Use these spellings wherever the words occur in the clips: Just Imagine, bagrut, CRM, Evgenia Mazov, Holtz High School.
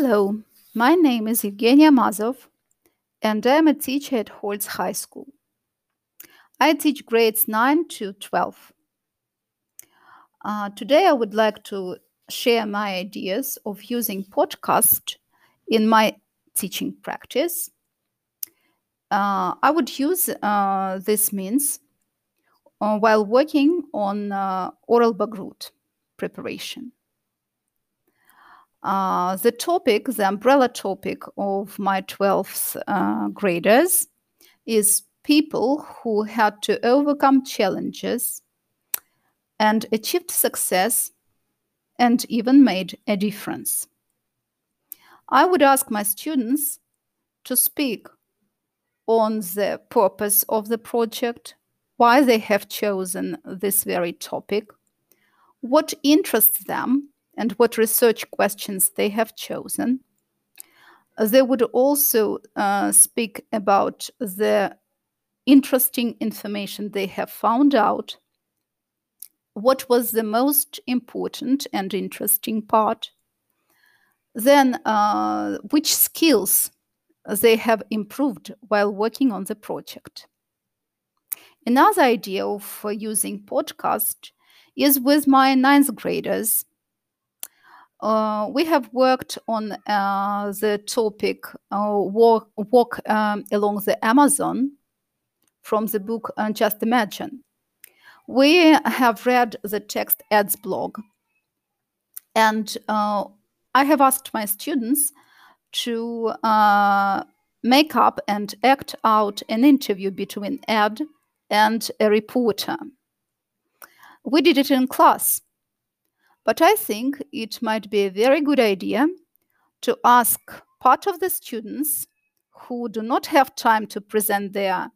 Hello, my name is Evgenia Mazov, and I am a teacher at Holtz High School. I teach grades 9 to 12. Today I would like to share my ideas of using podcast in my teaching practice. I would use this means while working on oral bagrut preparation. The umbrella topic of my 12th graders is people who had to overcome challenges and achieved success and even made a difference. I would ask my students to speak on the purpose of the project, why they have chosen this very topic, what interests them, and what research questions they have chosen. They would also speak about the interesting information they have found out, what was the most important and interesting part, then which skills they have improved while working on the project. Another idea of using podcast is with my 9th graders. We have worked on the topic walk along the Amazon from the book Just Imagine. We have read the text ads blog, and I have asked my students to make up and act out an interview between ad and a reporter. We did it in class. But I think it might be a very good idea to ask part of the students who do not have time to present their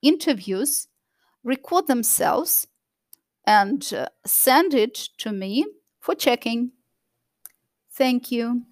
interviews, record themselves and send it to me for checking. Thank you.